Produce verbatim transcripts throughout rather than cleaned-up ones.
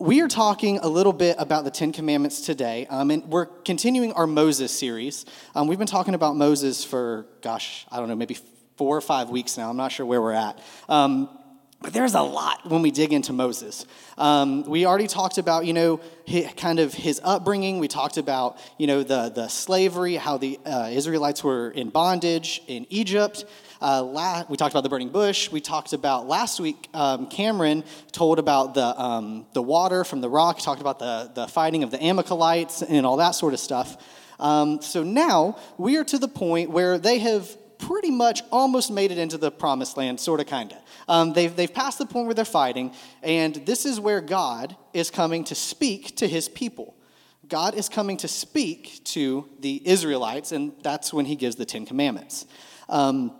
We are talking a little bit about the Ten Commandments today, um, and we're continuing our Moses series. Um, we've been talking about Moses for, gosh, I don't know, maybe four or five weeks now. I'm not sure where we're at. Um, but there's a lot when we dig into Moses. Um, we already talked about, you know, his, kind of his upbringing. We talked about, you know, the, the slavery, how the uh, Israelites were in bondage in Egypt. Uh, la- we talked about the burning bush. We talked about last week, um, Cameron told about the um, the water from the rock. He talked about the, the fighting of the Amalekites and all that sort of stuff. Um, so now we are to the point where they have pretty much almost made it into the promised land, sort of, kind of. Um, they've, they've passed the point where they're fighting, and this is where God is coming to speak to his people. God is coming to speak to the Israelites, and that's when he gives the Ten Commandments. Um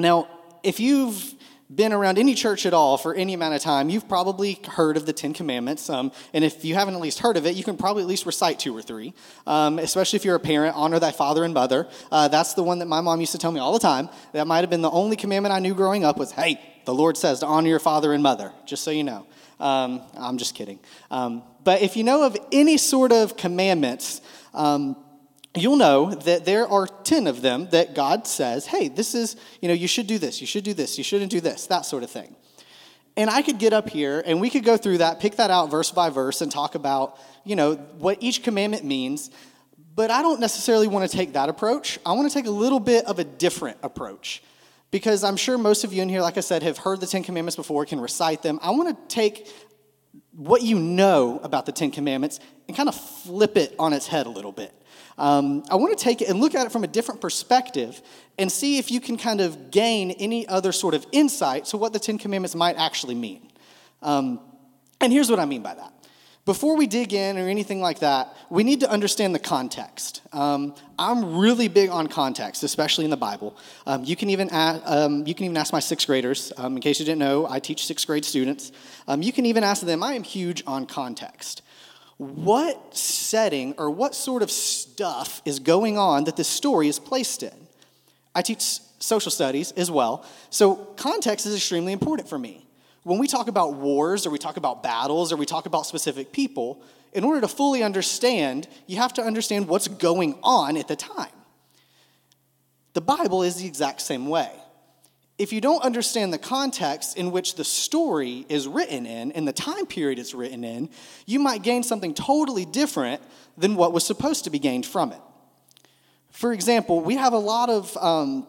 Now, if you've been around any church at all for any amount of time, you've probably heard of the Ten Commandments. Um, and if you haven't at least heard of it, you can probably at least recite two or three, um, especially if you're a parent. Honor thy father and mother. Uh, that's the one that my mom used to tell me all the time. That might have been the only commandment I knew growing up was, hey, the Lord says to honor your father and mother, just so you know. Um, I'm just kidding. Um, but if you know of any sort of commandments, um you'll know that there are ten of them that God says, hey, this is, you know, you should do this, you should do this, you shouldn't do this, that sort of thing. And I could get up here and we could go through that, pick that out verse by verse and talk about, you know, what each commandment means. But I don't necessarily want to take that approach. I want to take a little bit of a different approach, because I'm sure most of you in here, like I said, have heard the Ten Commandments before, can recite them. I want to take what you know about the Ten Commandments and kind of flip it on its head a little bit. Um, I want to take it and look at it from a different perspective and see if you can kind of gain any other sort of insight to what the Ten Commandments might actually mean. Um, and here's what I mean by that. Before we dig in or anything like that, we need to understand the context. Um, I'm really big on context, especially in the Bible. Um, you can even ask, um, you can even ask my sixth graders. Um, in case you didn't know, I teach sixth grade students. Um, you can even ask them. I am huge on context. What setting or what sort of stuff is going on that this story is placed in? I teach social studies as well, so context is extremely important for me. When we talk about wars or we talk about battles or we talk about specific people, in order to fully understand, you have to understand what's going on at the time. The Bible is the exact same way. If you don't understand the context in which the story is written in and the time period it's written in, you might gain something totally different than what was supposed to be gained from it. For example, we have a lot of, um,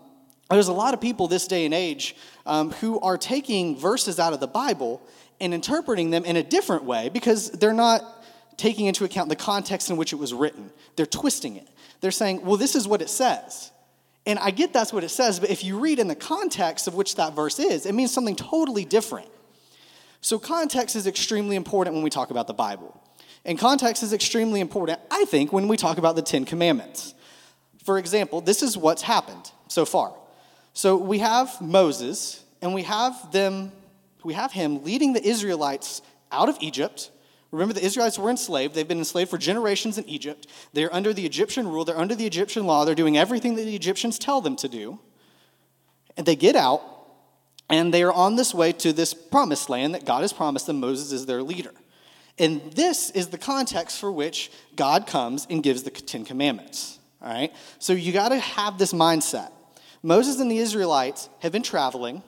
there's a lot of people this day and age um, who are taking verses out of the Bible and interpreting them in a different way because they're not taking into account the context in which it was written. They're twisting it. They're saying, well, this is what it says. And I get that's what it says, but if you read in the context of which that verse is, it means something totally different. So context is extremely important when we talk about the Bible. And context is extremely important, I think, when we talk about the Ten Commandments. For example, this is what's happened so far. So we have Moses, and we have them, we have him leading the Israelites out of Egypt. Remember, the Israelites were enslaved. They've been enslaved for generations in Egypt. They're under the Egyptian rule. They're under the Egyptian law. They're doing everything that the Egyptians tell them to do. And they get out, and they are on this way to this promised land that God has promised them. Moses is their leader. And this is the context for which God comes and gives the Ten Commandments. All right? So you got to have this mindset. Moses and the Israelites have been traveling.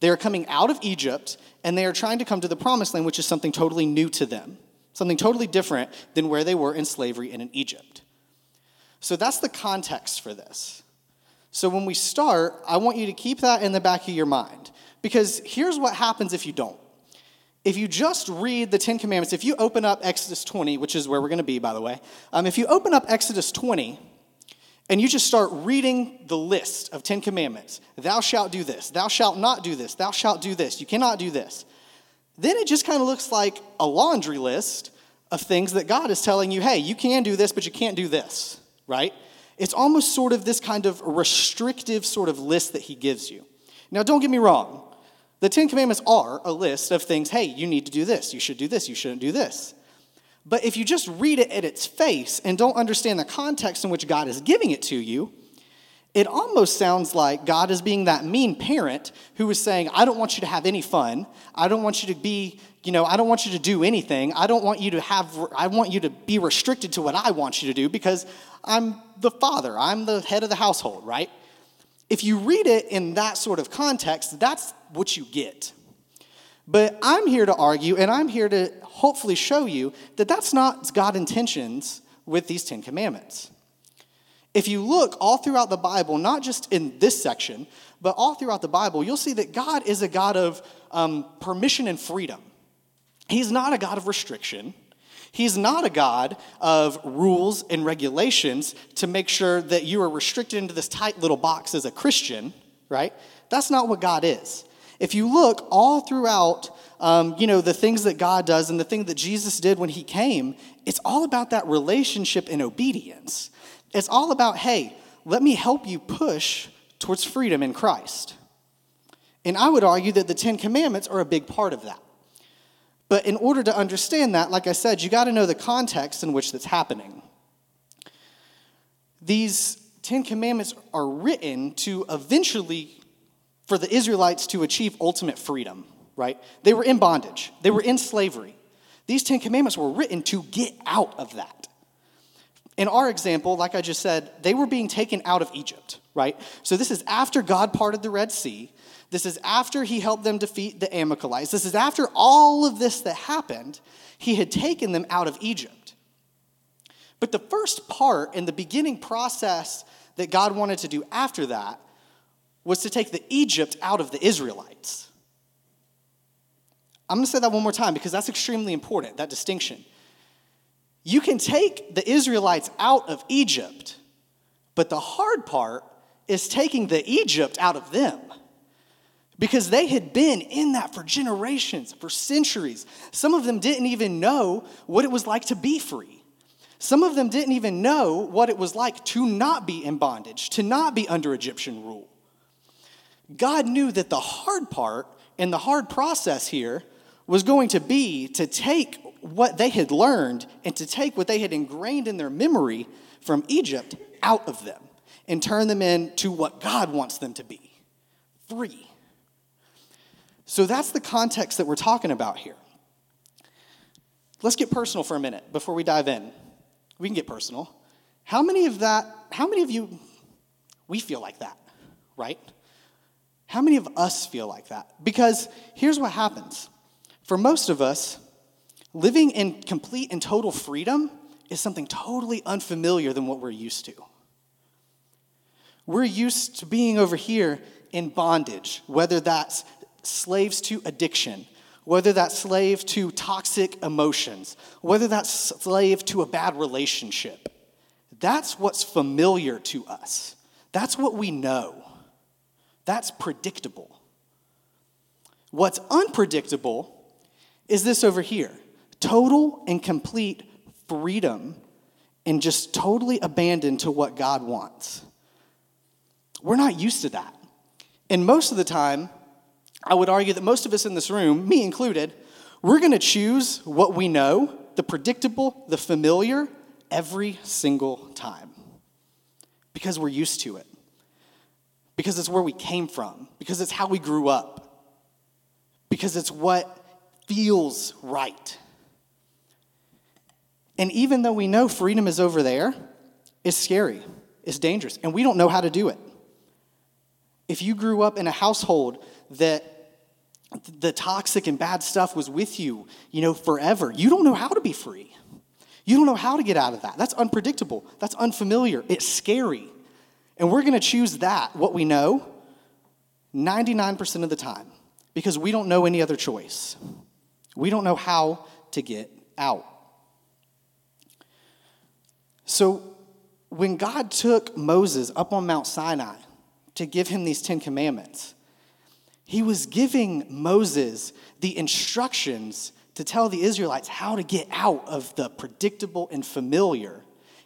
They are coming out of Egypt, and they are trying to come to the promised land, which is something totally new to them, something totally different than where they were in slavery and in Egypt. So that's the context for this. So when we start, I want you to keep that in the back of your mind, because here's what happens if you don't. If you just read the Ten Commandments, if you open up Exodus twenty, which is where we're going to be, by the way, um, if you open up Exodus twenty, and you just start reading the list of Ten Commandments. Thou shalt do this. Thou shalt not do this. Thou shalt do this. You cannot do this. Then it just kind of looks like a laundry list of things that God is telling you, hey, you can do this, but you can't do this, right? It's almost sort of this kind of restrictive sort of list that he gives you. Now, don't get me wrong. The Ten Commandments are a list of things, hey, you need to do this. You should do this. You shouldn't do this. But if you just read it at its face and don't understand the context in which God is giving it to you, it almost sounds like God is being that mean parent who is saying, I don't want you to have any fun. I don't want you to be, you know, I don't want you to do anything. I don't want you to have, I want you to be restricted to what I want you to do because I'm the father. I'm the head of the household, right? If you read it in that sort of context, that's what you get. But I'm here to argue, and I'm here to hopefully show you that that's not God's intentions with these Ten Commandments. If you look all throughout the Bible, not just in this section, but all throughout the Bible, you'll see that God is a God of um, permission and freedom. He's not a God of restriction. He's not a God of rules and regulations to make sure that you are restricted into this tight little box as a Christian, right? That's not what God is. If you look all throughout, um, you know, the things that God does and the thing that Jesus did when he came, it's all about that relationship and obedience. It's all about, hey, let me help you push towards freedom in Christ. And I would argue that the Ten Commandments are a big part of that. But in order to understand that, like I said, you got to know the context in which that's happening. These Ten Commandments are written to eventually for the Israelites to achieve ultimate freedom, right? They were in bondage. They were in slavery. These Ten Commandments were written to get out of that. In our example, like I just said, they were being taken out of Egypt, right? So this is after God parted the Red Sea. This is after he helped them defeat the Amalekites. This is after all of this that happened. He had taken them out of Egypt. But the first part in the beginning process that God wanted to do after that was to take the Egypt out of the Israelites. I'm going to say that one more time because that's extremely important, that distinction. You can take the Israelites out of Egypt, but the hard part is taking the Egypt out of them because they had been in that for generations, for centuries. Some of them didn't even know what it was like to be free. Some of them didn't even know what it was like to not be in bondage, to not be under Egyptian rule. God knew that the hard part and the hard process here was going to be to take what they had learned and to take what they had ingrained in their memory from Egypt out of them and turn them into what God wants them to be, free. So that's the context that we're talking about here. Let's get personal for a minute before we dive in. We can get personal. How many of that, how many of you, we feel like that, right? How many of us feel like that? Because here's what happens. For most of us, living in complete and total freedom is something totally unfamiliar than what we're used to. We're used to being over here in bondage, whether that's slaves to addiction, whether that's slave to toxic emotions, whether that's slave to a bad relationship. That's what's familiar to us. That's what we know. That's predictable. What's unpredictable is this over here. Total and complete freedom and just totally abandoned to what God wants. We're not used to that. And most of the time, I would argue that most of us in this room, me included, we're going to choose what we know, the predictable, the familiar, every single time. Because we're used to it. Because it's where we came from. Because it's how we grew up. Because it's what feels right. And even though we know freedom is over there, it's scary. It's dangerous. And we don't know how to do it. If you grew up in a household that the toxic and bad stuff was with you, you know, forever, you don't know how to be free. You don't know how to get out of that. That's unpredictable. That's unfamiliar. It's scary. And we're going to choose that, what we know, ninety-nine percent of the time. Because we don't know any other choice. We don't know how to get out. So when God took Moses up on Mount Sinai to give him these Ten Commandments, he was giving Moses the instructions to tell the Israelites how to get out of the predictable and familiar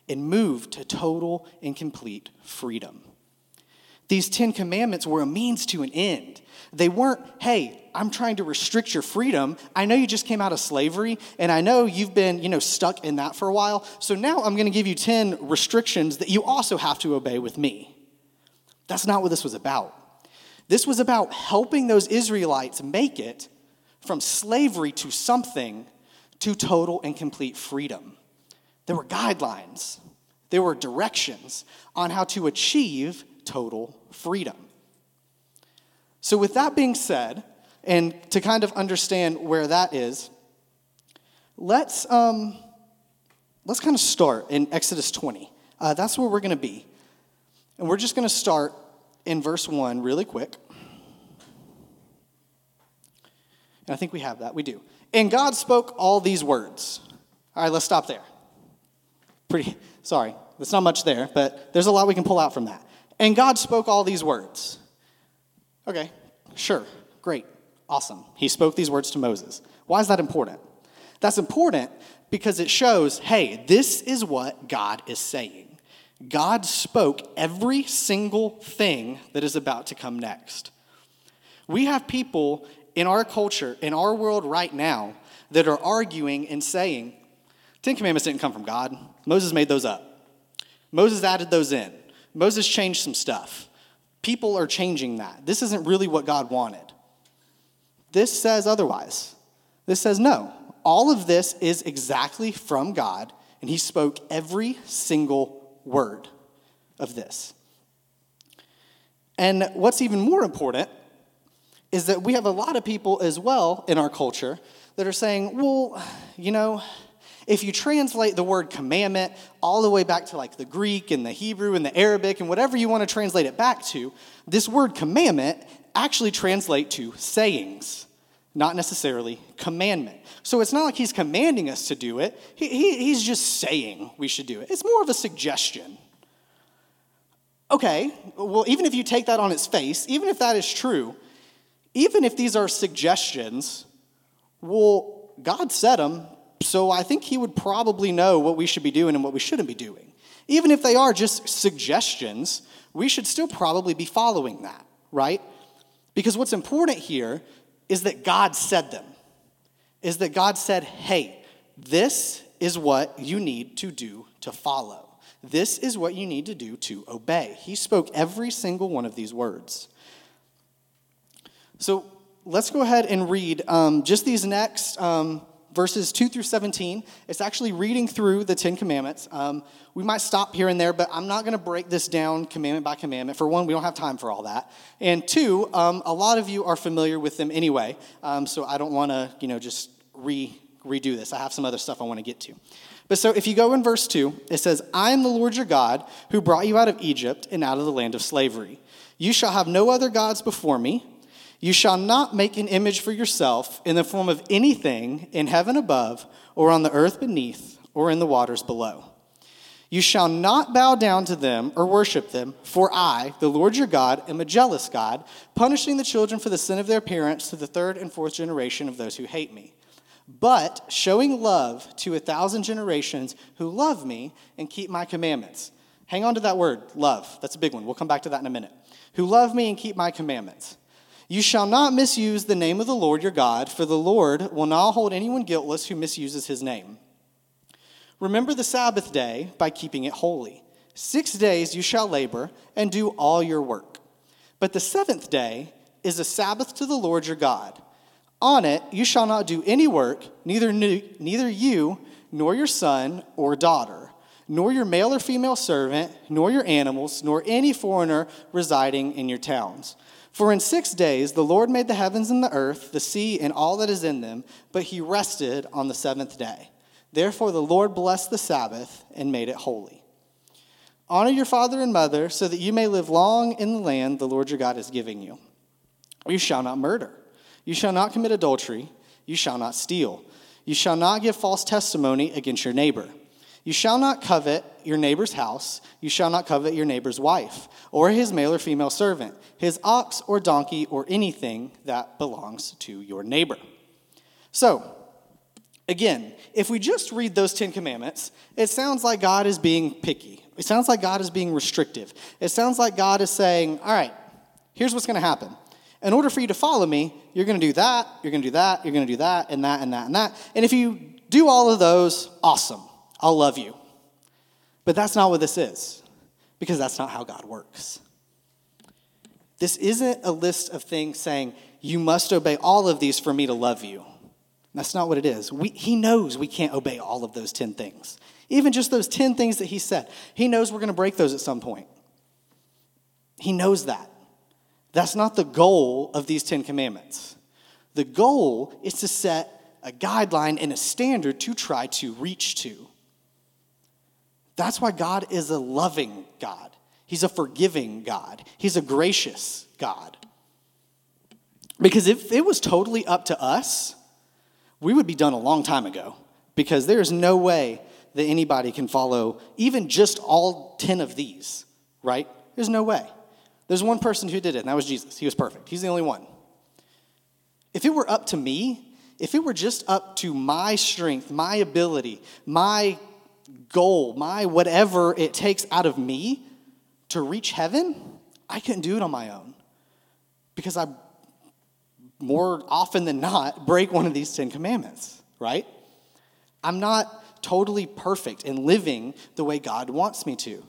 and move to total and complete freedom. These Ten Commandments were a means to an end. They weren't, hey, I'm trying to restrict your freedom. I know you just came out of slavery, and I know you've been, you know, stuck in that for a while, so now I'm going to give you ten restrictions that you also have to obey with me. That's not what this was about. This was about helping those Israelites make it from slavery to something to total and complete freedom. There were guidelines. There were directions on how to achieve total freedom. So with that being said, and to kind of understand where that is, let's um, let's kind of start in Exodus twenty. Uh, that's where we're going to be. And we're just going to start in verse one really quick. And I think we have that. We do. And God spoke all these words. All right, let's stop there. Pretty, sorry, there's not much there, but there's a lot we can pull out from that. And God spoke all these words. Okay, sure, great, awesome. He spoke these words to Moses. Why is that important? That's important because it shows, hey, this is what God is saying. God spoke every single thing that is about to come next. We have people in our culture, in our world right now, that are arguing and saying, Ten Commandments didn't come from God. Moses made those up. Moses added those in. Moses changed some stuff. People are changing that. This isn't really what God wanted. This says otherwise. This says no. All of this is exactly from God, and he spoke every single word of this. And what's even more important is that we have a lot of people as well in our culture that are saying, well, you know, if you translate the word commandment all the way back to like the Greek and the Hebrew and the Arabic and whatever you want to translate it back to, this word commandment actually translates to sayings, not necessarily commandment. So it's not like he's commanding us to do it. He, he, he's just saying we should do it. It's more of a suggestion. Okay, well, even if you take that on its face, even if that is true, even if these are suggestions, well, God said them. So I think he would probably know what we should be doing and what we shouldn't be doing. Even if they are just suggestions, we should still probably be following that, right? Because what's important here is that God said them, is that God said, hey, this is what you need to do to follow. This is what you need to do to obey. He spoke every single one of these words. So let's go ahead and read um, just these next um verses two through seventeen, it's actually reading through the Ten Commandments. Um, we might stop here and there, but I'm not going to break this down commandment by commandment. For one, we don't have time for all that. And two, um, a lot of you are familiar with them anyway, um, so I don't want to, you know, just re redo this. I have some other stuff I want to get to. But so if you go in verse two, it says, I am the Lord your God who brought you out of Egypt and out of the land of slavery. You shall have no other gods before me. You shall not make an image for yourself in the form of anything in heaven above or on the earth beneath or in the waters below. You shall not bow down to them or worship them, for I, the Lord your God, am a jealous God, punishing the children for the sin of their parents to the third and fourth generation of those who hate me, but showing love to a thousand generations who love me and keep my commandments. Hang on to that word, love. That's a big one. We'll come back to that in a minute. Who love me and keep my commandments. You shall not misuse the name of the Lord your God, for the Lord will not hold anyone guiltless who misuses his name. Remember the Sabbath day by keeping it holy. Six days you shall labor and do all your work. But the seventh day is a Sabbath to the Lord your God. On it you shall not do any work, neither neither you nor your son or daughter, nor your male or female servant, nor your animals, nor any foreigner residing in your towns. For in six days the Lord made the heavens and the earth, the sea, and all that is in them, but he rested on the seventh day. Therefore the Lord blessed the Sabbath and made it holy. Honor your father and mother, so that you may live long in the land the Lord your God is giving you. You shall not murder. You shall not commit adultery. You shall not steal. You shall not give false testimony against your neighbor. You shall not covet your neighbor's house. You shall not covet your neighbor's wife, or his male or female servant, his ox or donkey, or anything that belongs to your neighbor. So, again, if we just read those Ten Commandments, it sounds like God is being picky. It sounds like God is being restrictive. It sounds like God is saying, all right, here's what's going to happen. In order for you to follow me, you're going to do that, you're going to do that, you're going to do that, and that, and that, and that. And if you do all of those, awesome. I'll love you. But that's not what this is, because that's not how God works. This isn't a list of things saying, you must obey all of these for me to love you. That's not what it is. We, he knows we can't obey all of those ten things. Even just those ten things that he said. He knows we're going to break those at some point. He knows that. That's not the goal of these Ten Commandments. The goal is to set a guideline and a standard to try to reach to. That's why God is a loving God. He's a forgiving God. He's a gracious God. Because if it was totally up to us, we would be done a long time ago, because there is no way that anybody can follow even just all ten of these, right? There's no way. There's one person who did it, and that was Jesus. He was perfect. He's the only one. If it were up to me, if it were just up to my strength, my ability, my goal, my whatever it takes out of me to reach heaven, I couldn't do it on my own, because I, more often than not, break one of these Ten Commandments, right? I'm not totally perfect in living the way God wants me to,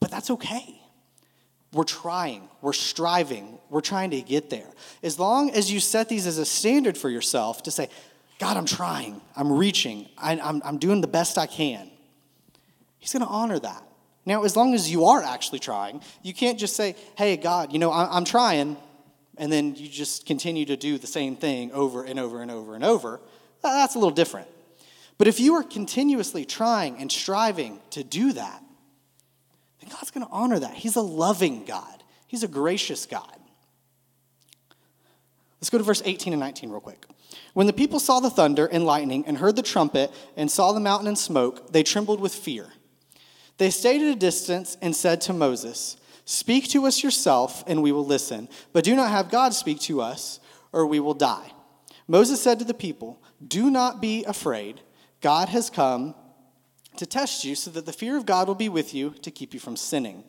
but that's okay. We're trying, we're striving, we're trying to get there. As long as you set these as a standard for yourself to say, God, I'm trying, I'm reaching, I, I'm, I'm doing the best I can, he's going to honor that. Now, as long as you are actually trying, you can't just say, hey, God, you know, I, I'm trying, and then you just continue to do the same thing over and over and over and over. That's a little different. But if you are continuously trying and striving to do that, then God's going to honor that. He's a loving God. He's a gracious God. Let's go to verse eighteen and nineteen real quick. When the people saw the thunder and lightning and heard the trumpet and saw the mountain and smoke, they trembled with fear. They stayed at a distance and said to Moses, "Speak to us yourself, and we will listen, but do not have God speak to us, or we will die." Moses said to the people, "Do not be afraid. God has come to test you so that the fear of God will be with you to keep you from sinning."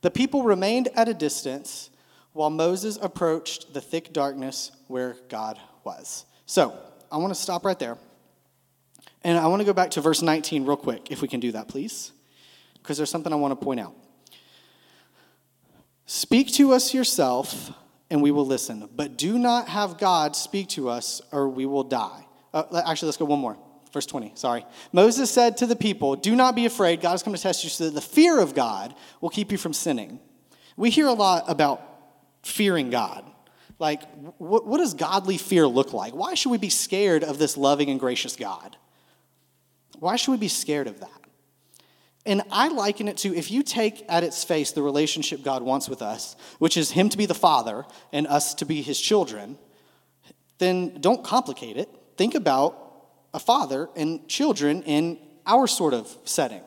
The people remained at a distance while Moses approached the thick darkness where God was. So I want to stop right there, and I want to go back to verse nineteen real quick, if we can do that, please, because there's something I want to point out. "Speak to us yourself, and we will listen, but do not have God speak to us, or we will die." Uh, actually, let's go one more. Verse twenty, sorry. Moses said to the people, "Do not be afraid. God has come to test you so that the fear of God will keep you from sinning." We hear a lot about fearing God. Like, what, what does godly fear look like? Why should we be scared of this loving and gracious God? Why should we be scared of that? And I liken it to, if you take at its face the relationship God wants with us, which is him to be the Father and us to be his children, then don't complicate it. Think about a father and children in our sort of setting,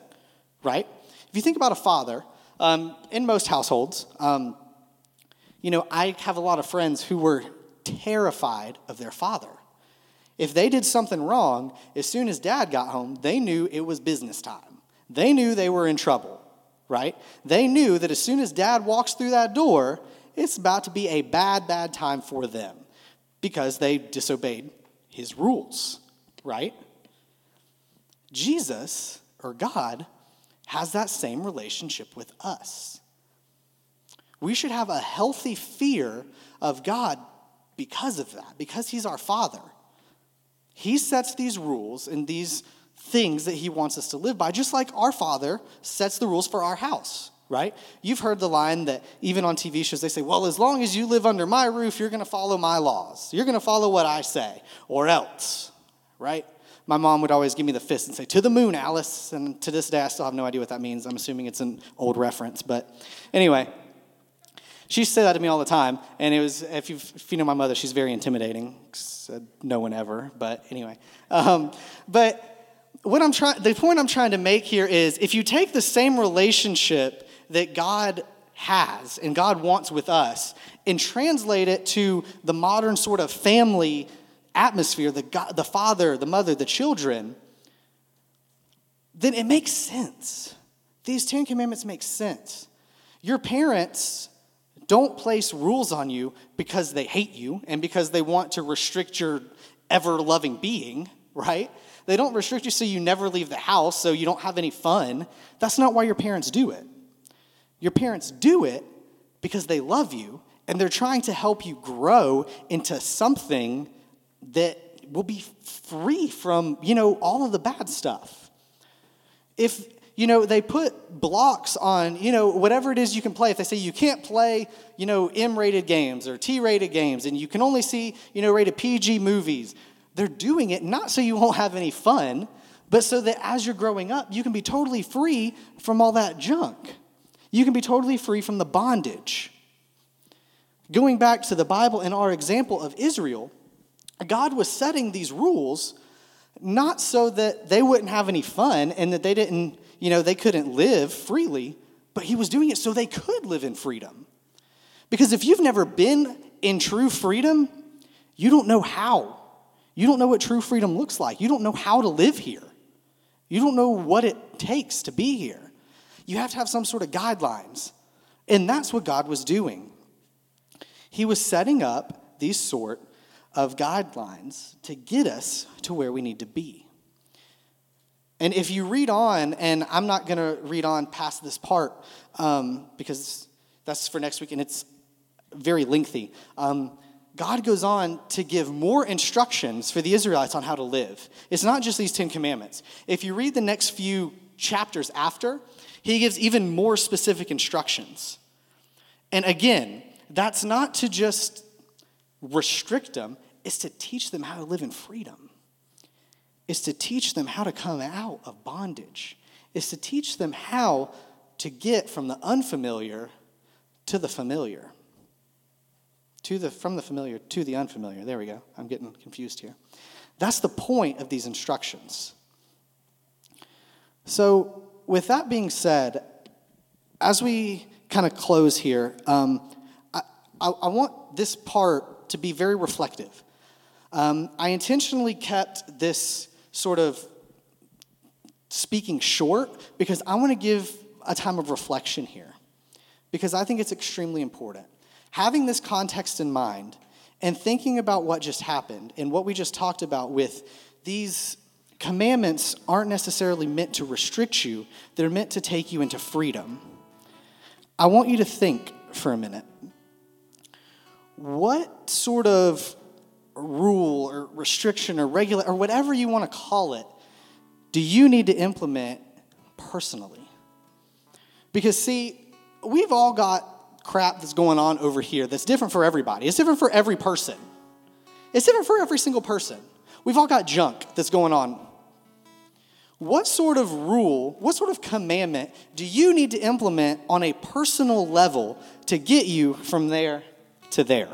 right? If you think about a father, um, in most households, um, you know, I have a lot of friends who were terrified of their father. If they did something wrong, as soon as dad got home, they knew it was business time. They knew they were in trouble, right? They knew that as soon as dad walks through that door, it's about to be a bad, bad time for them because they disobeyed his rules, right? Jesus, or God, has that same relationship with us. We should have a healthy fear of God because of that, because he's our Father. He sets these rules and these things that he wants us to live by, just like our Father sets the rules for our house, right? You've heard the line that even on T V shows, they say, well, as long as you live under my roof, you're going to follow my laws. You're going to follow what I say, or else, right? My mom would always give me the fist and say, "To the moon, Alice." And to this day, I still have no idea what that means. I'm assuming it's an old reference, but anyway, she used to say that to me all the time, and it was, if, you've, if you know my mother, she's very intimidating. Said no one ever, but anyway. Um, but What I'm trying, the point I'm trying to make here is, if you take the same relationship that God has and God wants with us and translate it to the modern sort of family atmosphere, the God, the father, the mother, the children, then it makes sense. These Ten Commandments make sense. Your parents don't place rules on you because they hate you and because they want to restrict your ever-loving being, right? They don't restrict you so you never leave the house, so you don't have any fun. That's not why your parents do it. Your parents do it because they love you and they're trying to help you grow into something that will be free from, you know, all of the bad stuff. If, you know, they put blocks on, you know, whatever it is you can play. If they say you can't play, you know, M-rated games or T-rated games, and you can only see, you know, rated P G movies, they're doing it not so you won't have any fun, but so that as you're growing up, you can be totally free from all that junk. You can be totally free from the bondage. Going back to the Bible and our example of Israel, God was setting these rules not so that they wouldn't have any fun and that they didn't, you know, they couldn't live freely, but he was doing it so they could live in freedom. Because if you've never been in true freedom, you don't know how. You don't know what true freedom looks like. You don't know how to live here. You don't know what it takes to be here. You have to have some sort of guidelines. And that's what God was doing. He was setting up these sort of guidelines to get us to where we need to be. And if you read on, and I'm not going to read on past this part um, because that's for next week and it's very lengthy. Um, God goes on to give more instructions for the Israelites on how to live. It's not just these Ten Commandments. If you read the next few chapters after, he gives even more specific instructions. And again, that's not to just restrict them, it's to teach them how to live in freedom. It's to teach them how to come out of bondage. It's to teach them how to get from the unfamiliar to the familiar. To the, from the familiar to the unfamiliar. There we go. I'm getting confused here. That's the point of these instructions. So with that being said, as we kind of close here, um, I, I, I want this part to be very reflective. Um, I intentionally kept this sort of speaking short because I want to give a time of reflection here because I think it's extremely important. Having this context in mind and thinking about what just happened and what we just talked about with these commandments aren't necessarily meant to restrict you. They're meant to take you into freedom. I want you to think for a minute. What sort of rule or restriction or regula- or whatever you want to call it do you need to implement personally? Because, see, we've all got crap that's going on over here that's different for everybody. It's different for every person. It's different for every single person. We've all got junk that's going on. What sort of rule, what sort of commandment do you need to implement on a personal level to get you from there to there,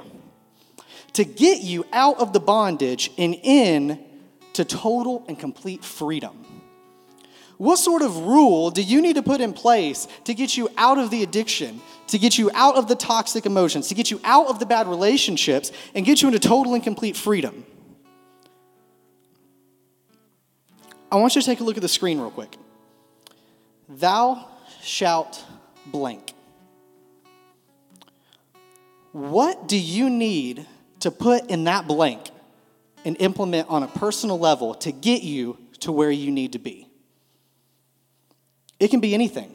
to get you out of the bondage and in to total and complete freedom? What sort of rule do you need to put in place to get you out of the addiction, to get you out of the toxic emotions, to get you out of the bad relationships, and get you into total and complete freedom? I want you to take a look at the screen real quick. Thou shalt blank. What do you need to put in that blank and implement on a personal level to get you to where you need to be? It can be anything.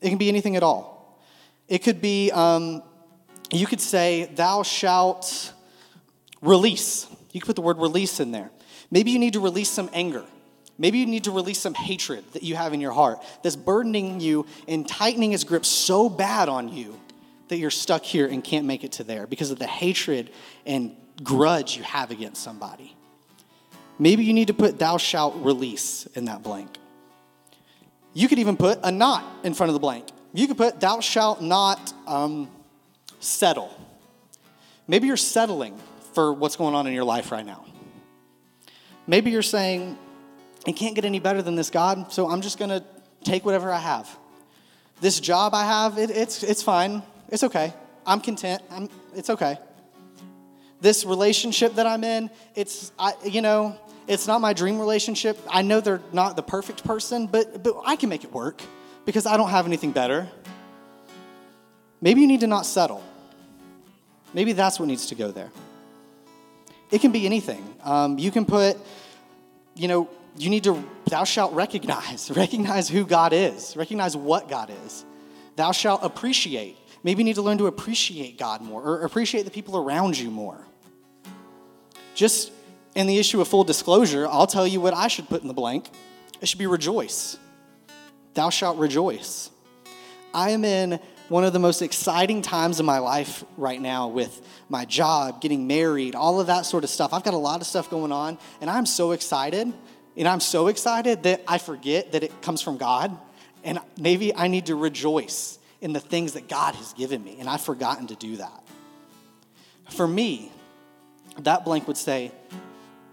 It can be anything at all. It could be, um, you could say, thou shalt release. You could put the word release in there. Maybe you need to release some anger. Maybe you need to release some hatred that you have in your heart that's burdening you and tightening its grip so bad on you that you're stuck here and can't make it to there because of the hatred and grudge you have against somebody. Maybe you need to put thou shalt release in that blank. You could even put a not in front of the blank. You could put thou shalt not um, settle. Maybe you're settling for what's going on in your life right now. Maybe you're saying, I can't get any better than this, God, so I'm just going to take whatever I have. This job I have, it, it's it's fine. It's okay. I'm content. I'm, it's okay. This relationship that I'm in, it's, I, you know, it's not my dream relationship. I know they're not the perfect person, but, but I can make it work because I don't have anything better. Maybe you need to not settle. Maybe that's what needs to go there. It can be anything. Um, you can put, you know, you need to, thou shalt recognize. Recognize who God is. Recognize what God is. Thou shalt appreciate. Maybe you need to learn to appreciate God more or appreciate the people around you more. Just in the issue of full disclosure, I'll tell you what I should put in the blank. It should be rejoice. Thou shalt rejoice. I am in one of the most exciting times in my life right now with my job, getting married, all of that sort of stuff. I've got a lot of stuff going on, and I'm so excited, and I'm so excited that I forget that it comes from God, and maybe I need to rejoice in the things that God has given me, and I've forgotten to do that. For me, that blank would say,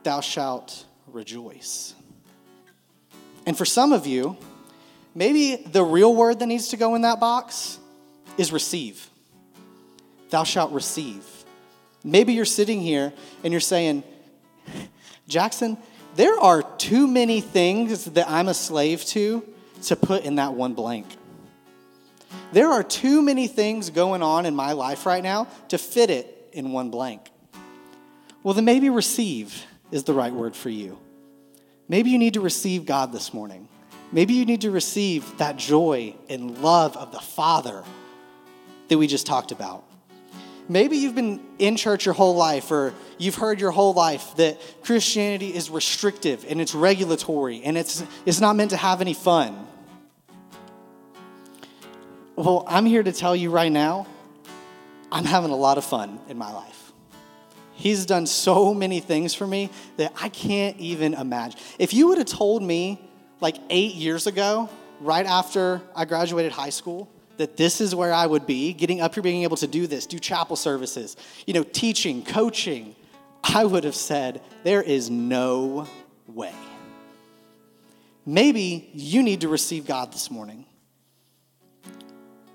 thou shalt rejoice. And for some of you, maybe the real word that needs to go in that box is receive. Thou shalt receive. Maybe you're sitting here and you're saying, Jackson, there are too many things that I'm a slave to to put in that one blank. There are too many things going on in my life right now to fit it in one blank. Well, then maybe receive is the right word for you. Maybe you need to receive God this morning. Maybe you need to receive that joy and love of the Father that we just talked about. Maybe you've been in church your whole life, or you've heard your whole life that Christianity is restrictive and it's regulatory and it's it's not meant to have any fun. Well, I'm here to tell you right now, I'm having a lot of fun in my life. He's done so many things for me that I can't even imagine. If you would have told me like eight years ago, right after I graduated high school, that this is where I would be, getting up here, being able to do this, do chapel services, you know, teaching, coaching, I would have said, there is no way. Maybe you need to receive God this morning.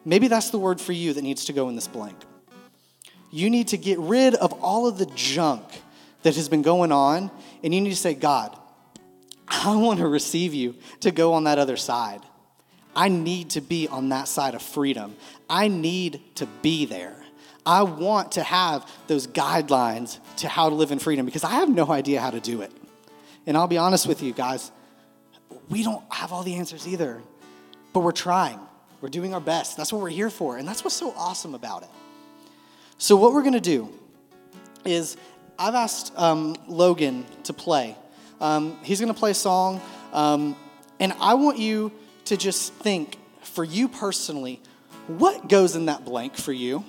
Maybe that's the word for you that needs to go in this blank. You need to get rid of all of the junk that has been going on, and you need to say, God, I want to receive you to go on that other side. I need to be on that side of freedom. I need to be there. I want to have those guidelines to how to live in freedom because I have no idea how to do it. And I'll be honest with you guys, we don't have all the answers either, but we're trying. We're doing our best. That's what we're here for, and that's what's so awesome about it. So what we're going to do is I've asked um, Logan to play. Um, he's going to play a song, um, and I want you to just think, for you personally, what goes in that blank for you?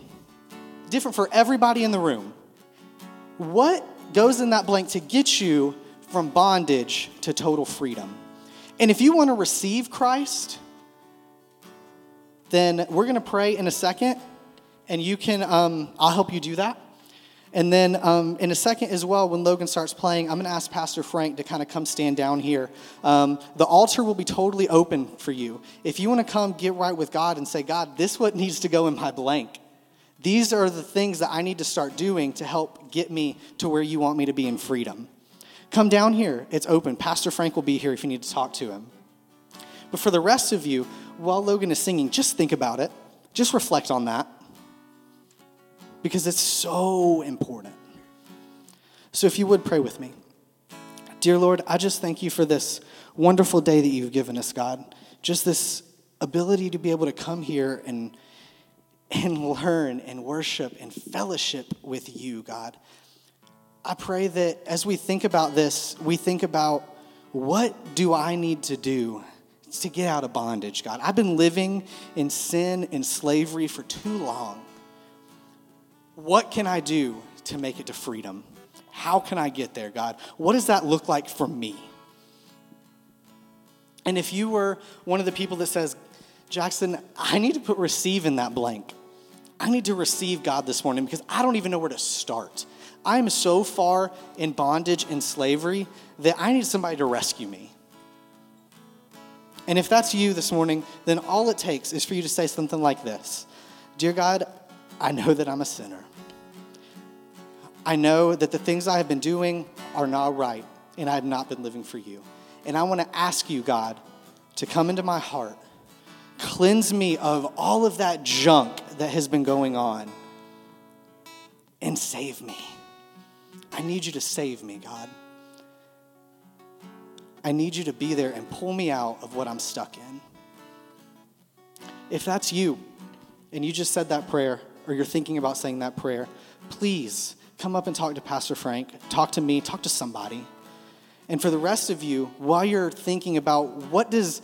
Different for everybody in the room. What goes in that blank to get you from bondage to total freedom? And if you want to receive Christ, then we're going to pray in a second, and you can, um, I'll help you do that. And then um, in a second as well, when Logan starts playing, I'm going to ask Pastor Frank to kind of come stand down here. Um, the altar will be totally open for you. If you want to come get right with God and say, God, this is what needs to go in my blank. These are the things that I need to start doing to help get me to where you want me to be in freedom. Come down here. It's open. Pastor Frank will be here if you need to talk to him. But for the rest of you, while Logan is singing, just think about it. Just reflect on that. Because it's so important. So if you would pray with me. Dear Lord, I just thank you for this wonderful day that you've given us, God. Just this ability to be able to come here and, and learn and worship and fellowship with you, God. I pray that as we think about this, we think about what do I need to do to get out of bondage, God. I've been living in sin and slavery for too long. What can I do to make it to freedom? How can I get there, God? What does that look like for me? And if you were one of the people that says, Jackson, I need to put receive in that blank. I need to receive God this morning because I don't even know where to start. I am so far in bondage and slavery that I need somebody to rescue me. And if that's you this morning, then all it takes is for you to say something like this. Dear God, I know that I'm a sinner. I know that the things I have been doing are not right, and I have not been living for you. And I want to ask you, God, to come into my heart, cleanse me of all of that junk that has been going on, and save me. I need you to save me, God. I need you to be there and pull me out of what I'm stuck in. If that's you, and you just said that prayer, or you're thinking about saying that prayer, please come up and talk to Pastor Frank, talk to me, talk to somebody. And for the rest of you, while you're thinking about what does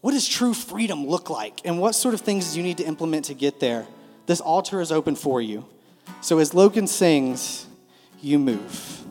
what does true freedom look like and what sort of things do you need to implement to get there, this altar is open for you. So as Logan sings, you move.